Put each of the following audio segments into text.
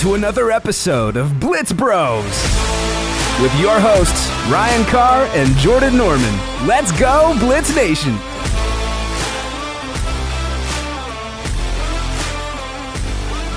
to another episode of Blitz Bros with your hosts, Ryan Carr and Jordan Norman. Let's go, Blitz Nation!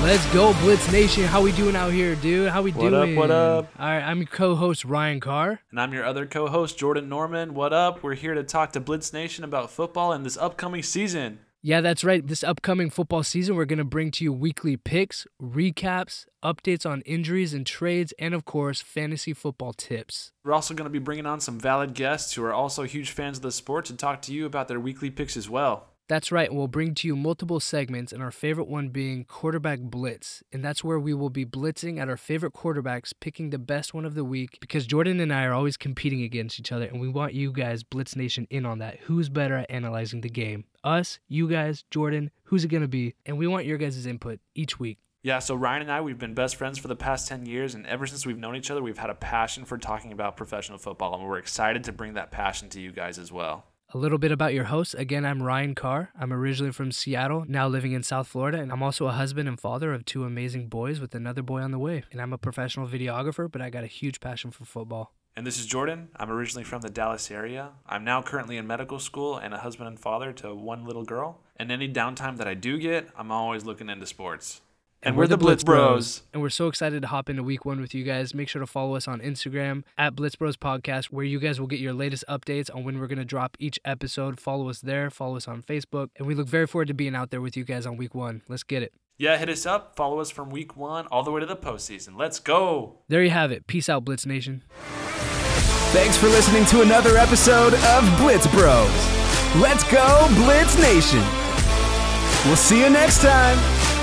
Let's go, Blitz Nation. How we doing out here, dude? How we doing? What up, what up? All right, I'm your co-host, Ryan Carr. And I'm your other co-host, Jordan Norman. What up? We're here to talk to Blitz Nation about football and this upcoming season. Yeah, that's right. This upcoming football season, we're going to bring to you weekly picks, recaps, updates on injuries and trades, and, of course, fantasy football tips. We're also going to be bringing on some valid guests who are also huge fans of the sport to talk to you about their weekly picks as well. That's right, and we'll bring to you multiple segments, and our favorite one being Quarterback Blitz, and that's where we will be blitzing at our favorite quarterbacks, picking the best one of the week, because Jordan and I are always competing against each other, and we want you guys, Blitz Nation, in on that. Who's better at analyzing the game? Us, you guys, Jordan, who's it going to be? And we want your guys' input each week. Yeah, so Ryan and I, we've been best friends for the past 10 years, and ever since we've known each other, we've had a passion for talking about professional football, and we're excited to bring that passion to you guys as well. A little bit about your host. Again, I'm Ryan Carr. I'm originally from Seattle, now living in South Florida, and I'm also a husband and father of two amazing boys with another boy on the way. And I'm a professional videographer, but I got a huge passion for football. And this is Jordan. I'm originally from the Dallas area. I'm now currently in medical school and a husband and father to one little girl. And any downtime that I do get, I'm always looking into sports. And we're the Blitz Bros. And we're so excited to hop into week 1 with you guys. Make sure to follow us on Instagram at Blitz Bros Podcast, where you guys will get your latest updates on when we're going to drop each episode. Follow us there. Follow us on Facebook. And we look very forward to being out there with you guys on week 1. Let's get it. Yeah, hit us up. Follow us from week 1 all the way to the postseason. Let's go. There you have it. Peace out, Blitz Nation. Thanks for listening to another episode of Blitz Bros. Let's go, Blitz Nation. We'll see you next time.